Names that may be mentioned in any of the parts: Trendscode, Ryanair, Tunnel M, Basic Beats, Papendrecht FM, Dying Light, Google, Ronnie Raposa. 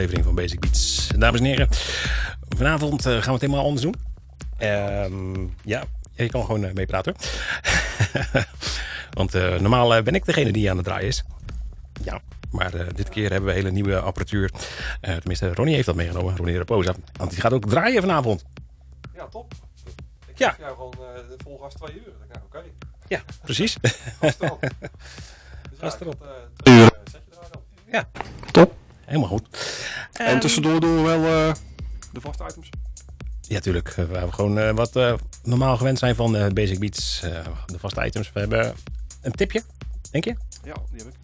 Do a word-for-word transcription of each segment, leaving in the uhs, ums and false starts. aflevering van Basic Beats. Dames en heren, vanavond uh, gaan we het helemaal anders doen. Um, ja, je kan gewoon uh, meepraten. Want uh, normaal uh, ben ik degene die aan het draaien is. Ja, maar uh, dit keer hebben we hele nieuwe apparatuur. Uh, tenminste, Ronnie heeft dat meegenomen, Ronnie Raposa. Want die gaat ook draaien vanavond. Ja, top. Ik ja. geef jou gewoon uh, vol gas twee uur. Dan nou, oké. Okay. Ja, precies. Gas erop. Gas erop. Ja, top. Helemaal goed. En, en tussendoor doen we wel uh, de vaste items. Ja, tuurlijk. We hebben gewoon uh, wat we uh, normaal gewend zijn van uh, Basic Beats. Uh, de vaste items. We hebben een tipje, denk je? Ja, die heb ik.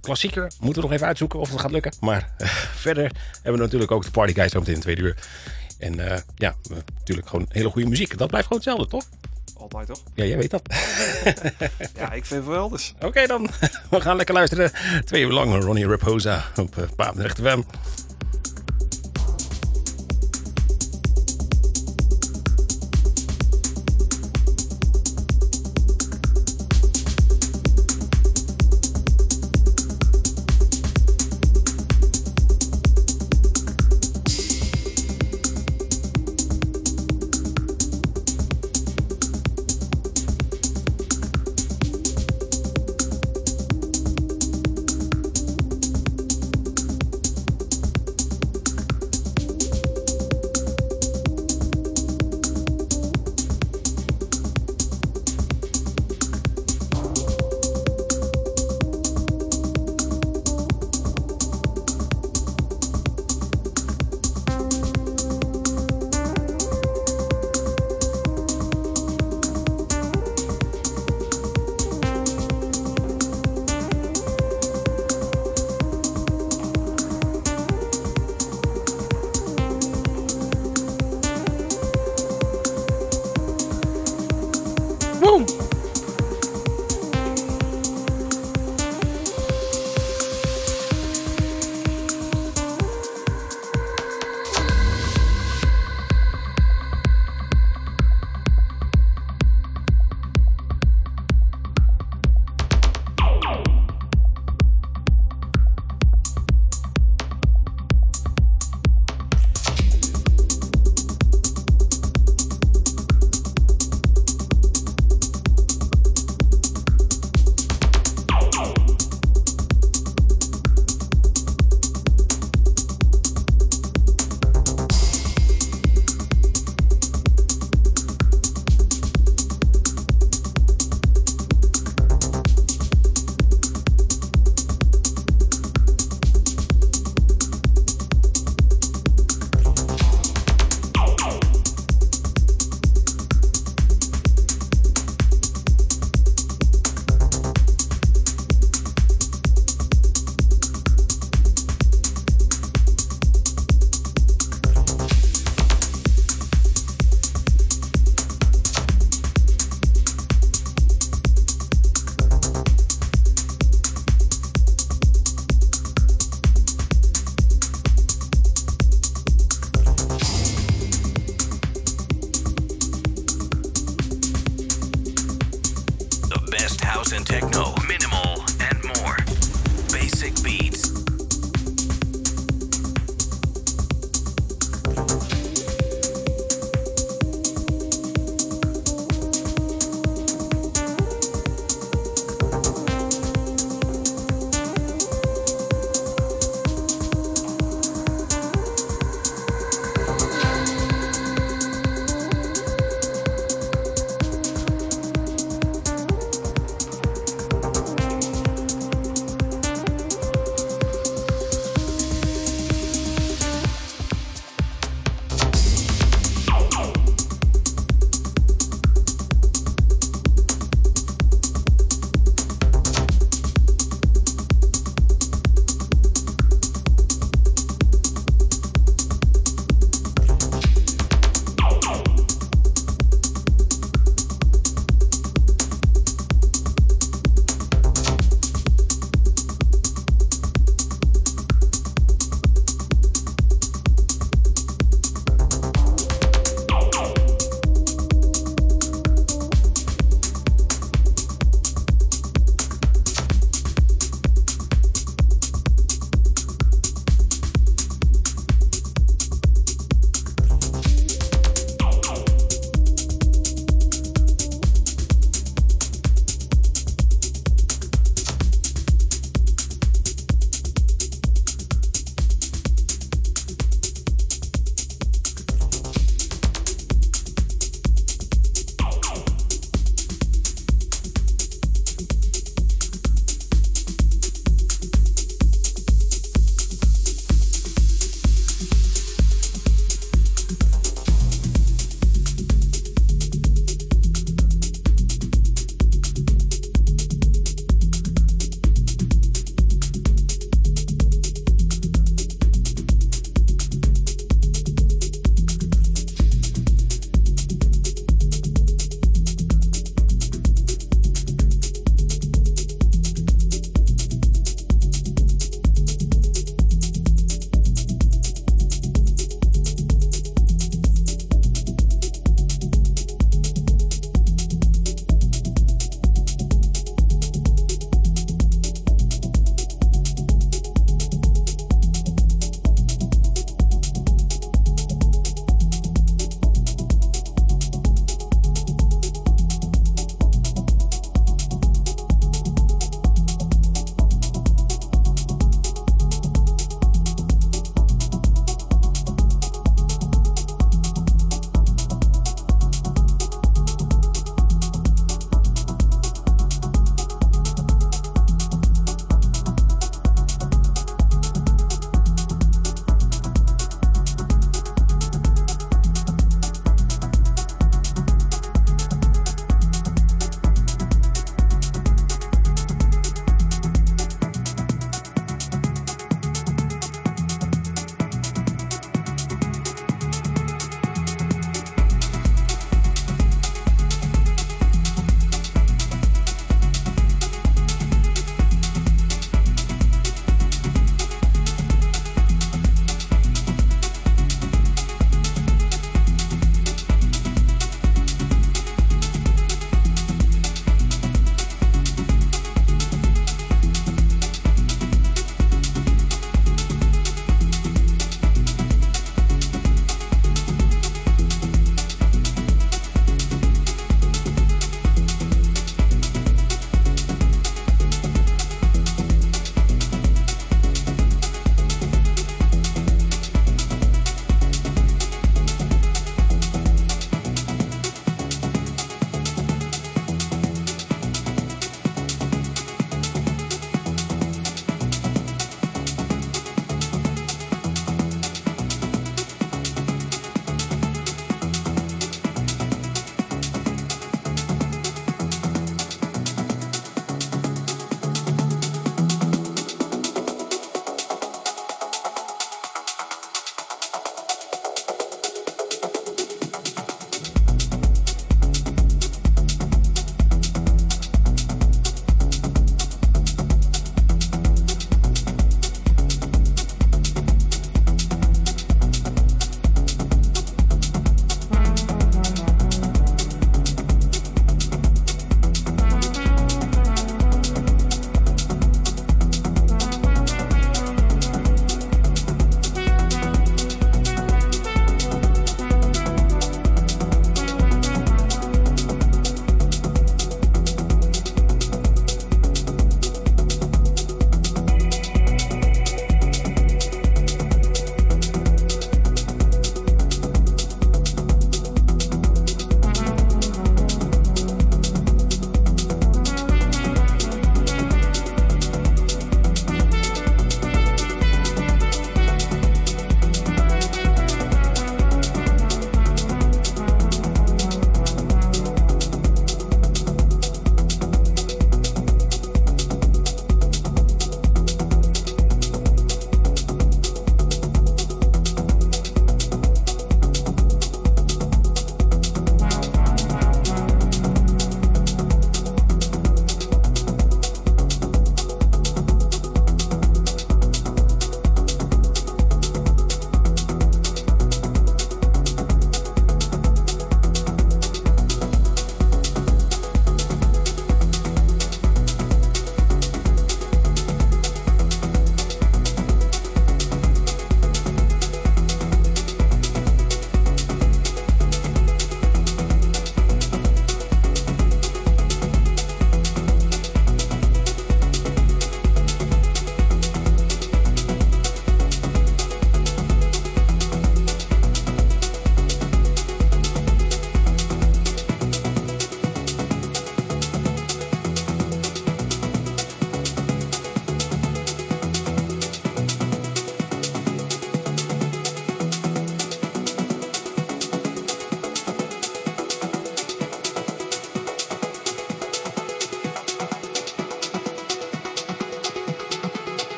Klassieker. Moeten we nog even uitzoeken of het gaat lukken. Maar uh, verder hebben we natuurlijk ook de Party Guys zometeen in twee uur. En uh, ja, uh, natuurlijk gewoon hele goede muziek. Dat blijft gewoon hetzelfde, toch? Altijd, toch? Ja, jij weet dat. Ja, ik vind het wel dus. Oké okay, dan, we gaan lekker luisteren. Twee uur lang Ronnie Raposa op uh, Papendrecht F M.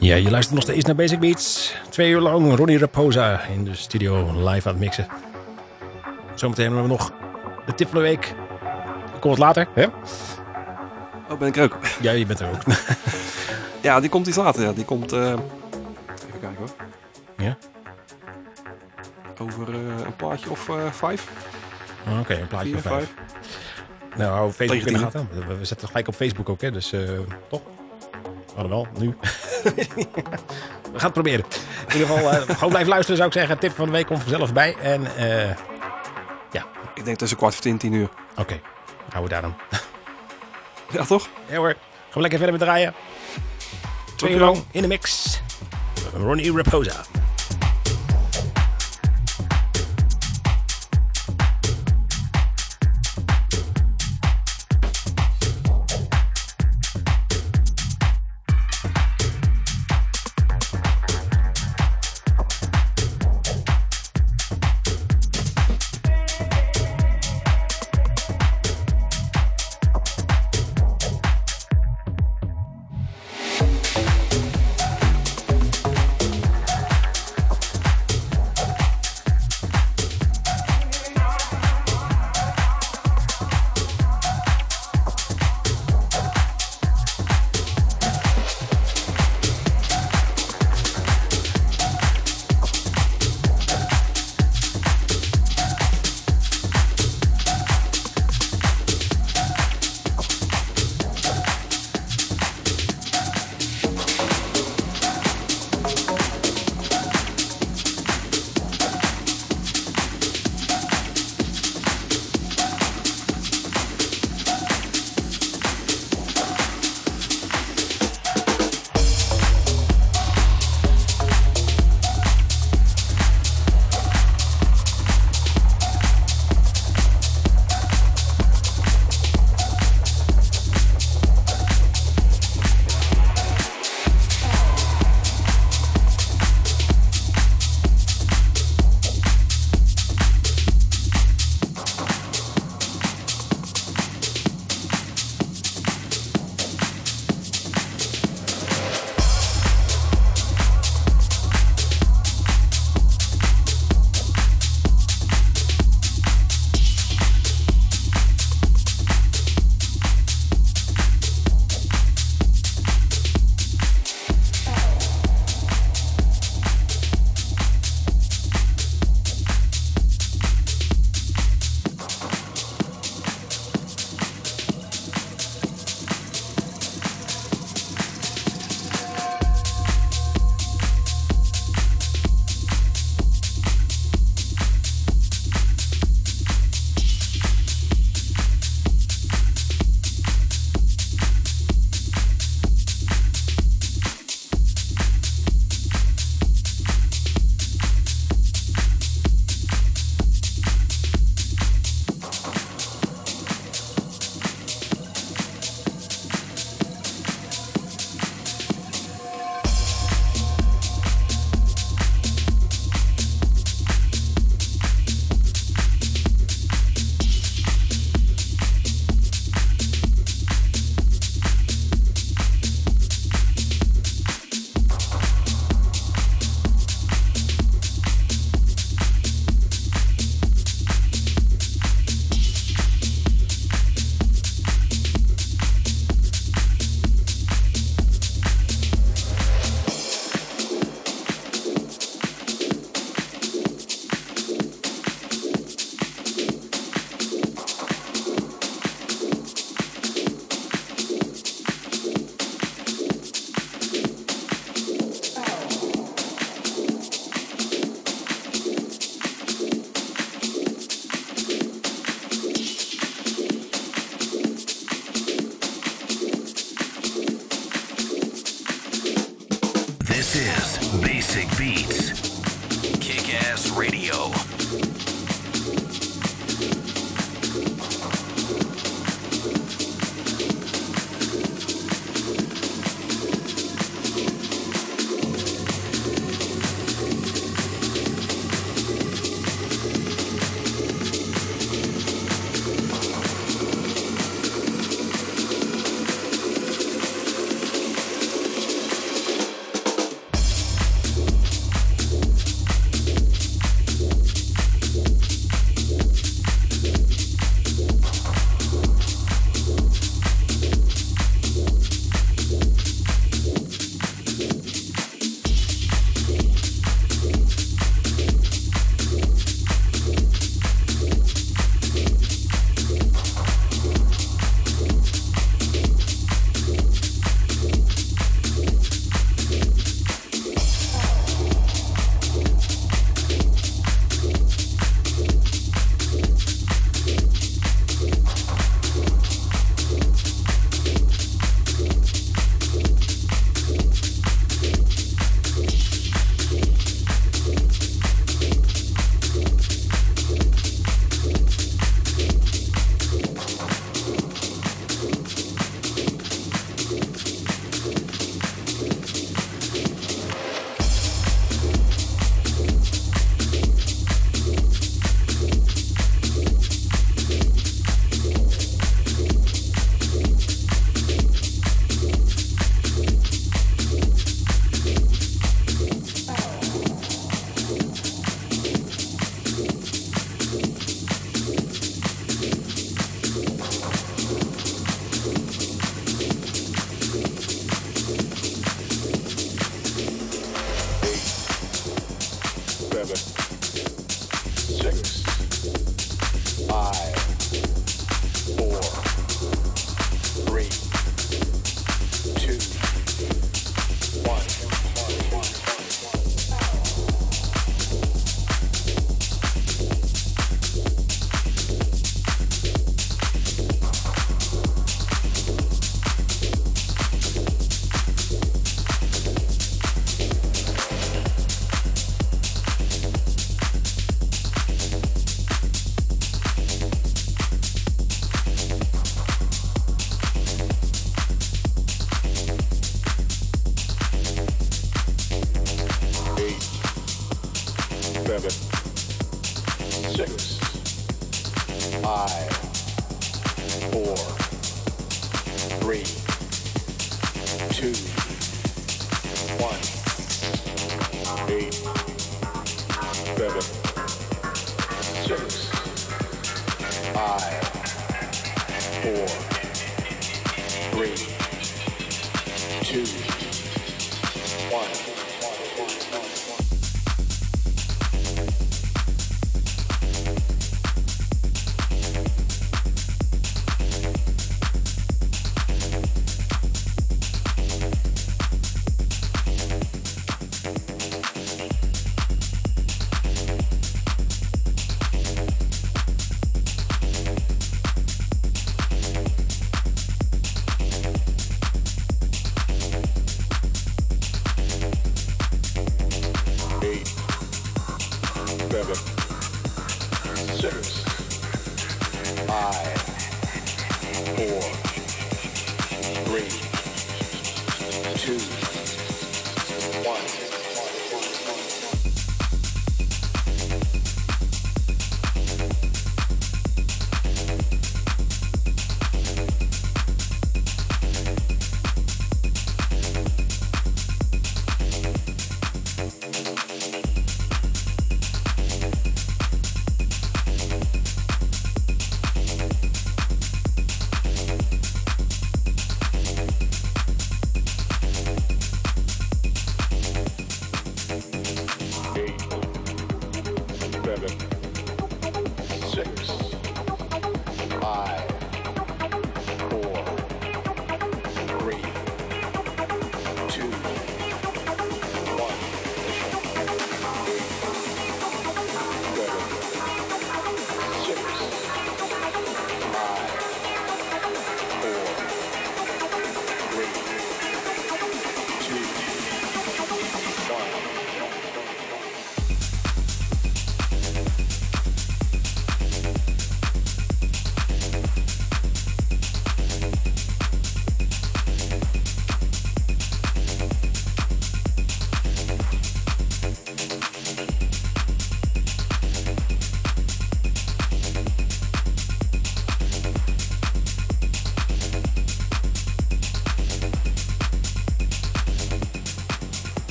Ja, je luistert nog steeds naar Basic Beats. Twee uur lang Ronnie Raposa in de studio live aan het mixen. Zometeen hebben we nog de tip van de week. Dat komt later, hè? Oh, ben ik er ook? Ja, je bent er ook. Ja, die komt iets later. Ja. Die komt... Uh... Even kijken hoor. Ja? over uh, een plaatje of uh, vijf. Oké, okay, een plaatje of vijf. vijf. Nou, hou Facebook in de gaten. We zetten het gelijk op Facebook ook, hè? Dus uh, toch? Alhoewel, nu. We gaan het proberen. In ieder geval, uh, gewoon blijven luisteren zou ik zeggen. Tip van de week komt vanzelf bij. En uh, ja. Ik denk tussen kwart voor tien, tien uur. Oké, okay. Houden we daar dan. Ja, toch? Ja hoor. Gaan we lekker verder met draaien. Twee uur lang in de mix. Ronnie Raposa.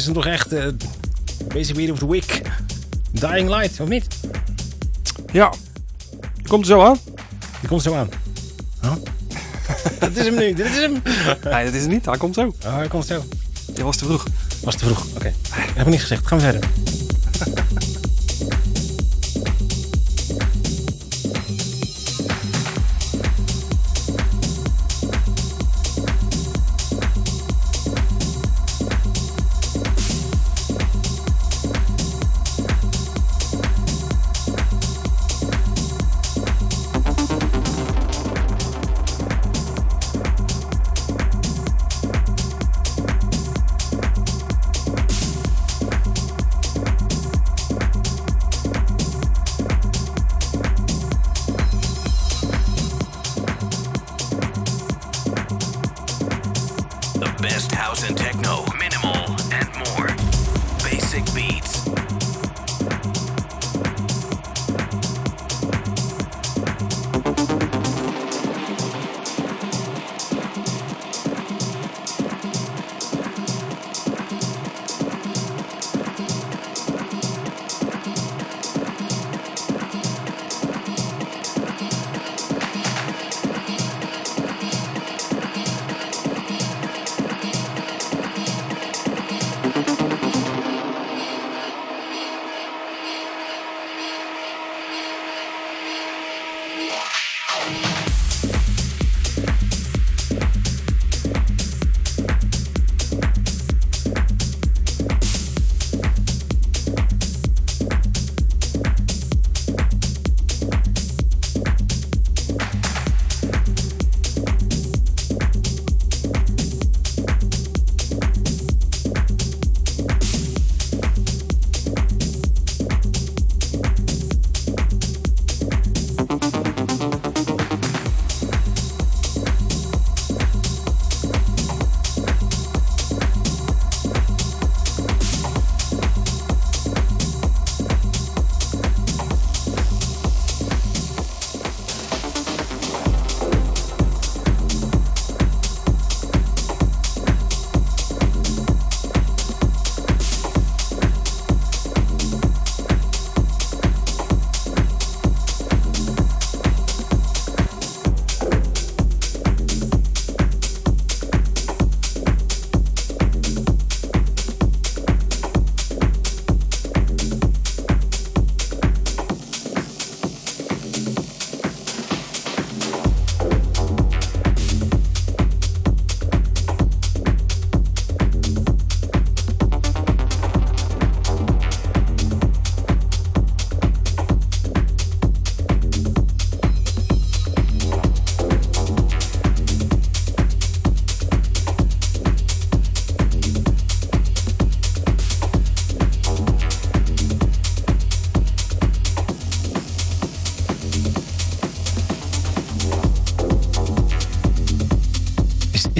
is dan toch echt uh, Basic Beat of the Week. Dying Light, of niet? Ja. Die komt er zo aan. Die komt er zo aan. Huh? Dat is hem nu. Dit is hem. Nee, dat is hem niet. Hij komt zo. Oh, hij komt zo. Je was te vroeg. Was te vroeg. Oké. Okay. Dat heb ik niet gezegd. Gaan we verder.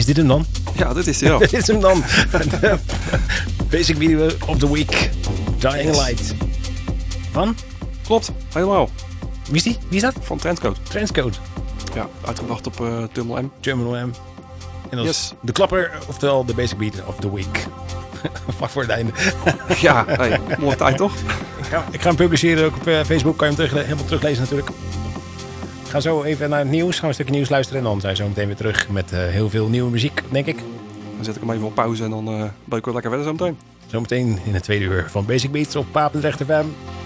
Dit hem dan? Ja, dit is hij. Dit is hem dan. Basic Video of the Week. Dying yes. Light. Van? Klopt, helemaal. Wie is die? Wie is dat? Van Trendscode. Trendscode. Ja, uitgebracht op uh, Tunnel M. Tunnel M. En dat yes. is de klapper, oftewel de Basic Beat of the Week. Vlak voor het einde. Ja, hey, mooie tijd toch? Ja, ik ga hem publiceren ook op uh, Facebook. Kan je hem terug, helemaal teruglezen natuurlijk. Ik ga zo even naar het nieuws. Gaan we een stukje nieuws luisteren. En dan zijn we zo meteen weer terug met uh, heel veel nieuwe muziek, denk ik. Dan zet ik hem even op pauze en dan uh, ben ik weer lekker verder zo meteen. Zometeen in het tweede uur van Basic Beats op Papendrecht F M.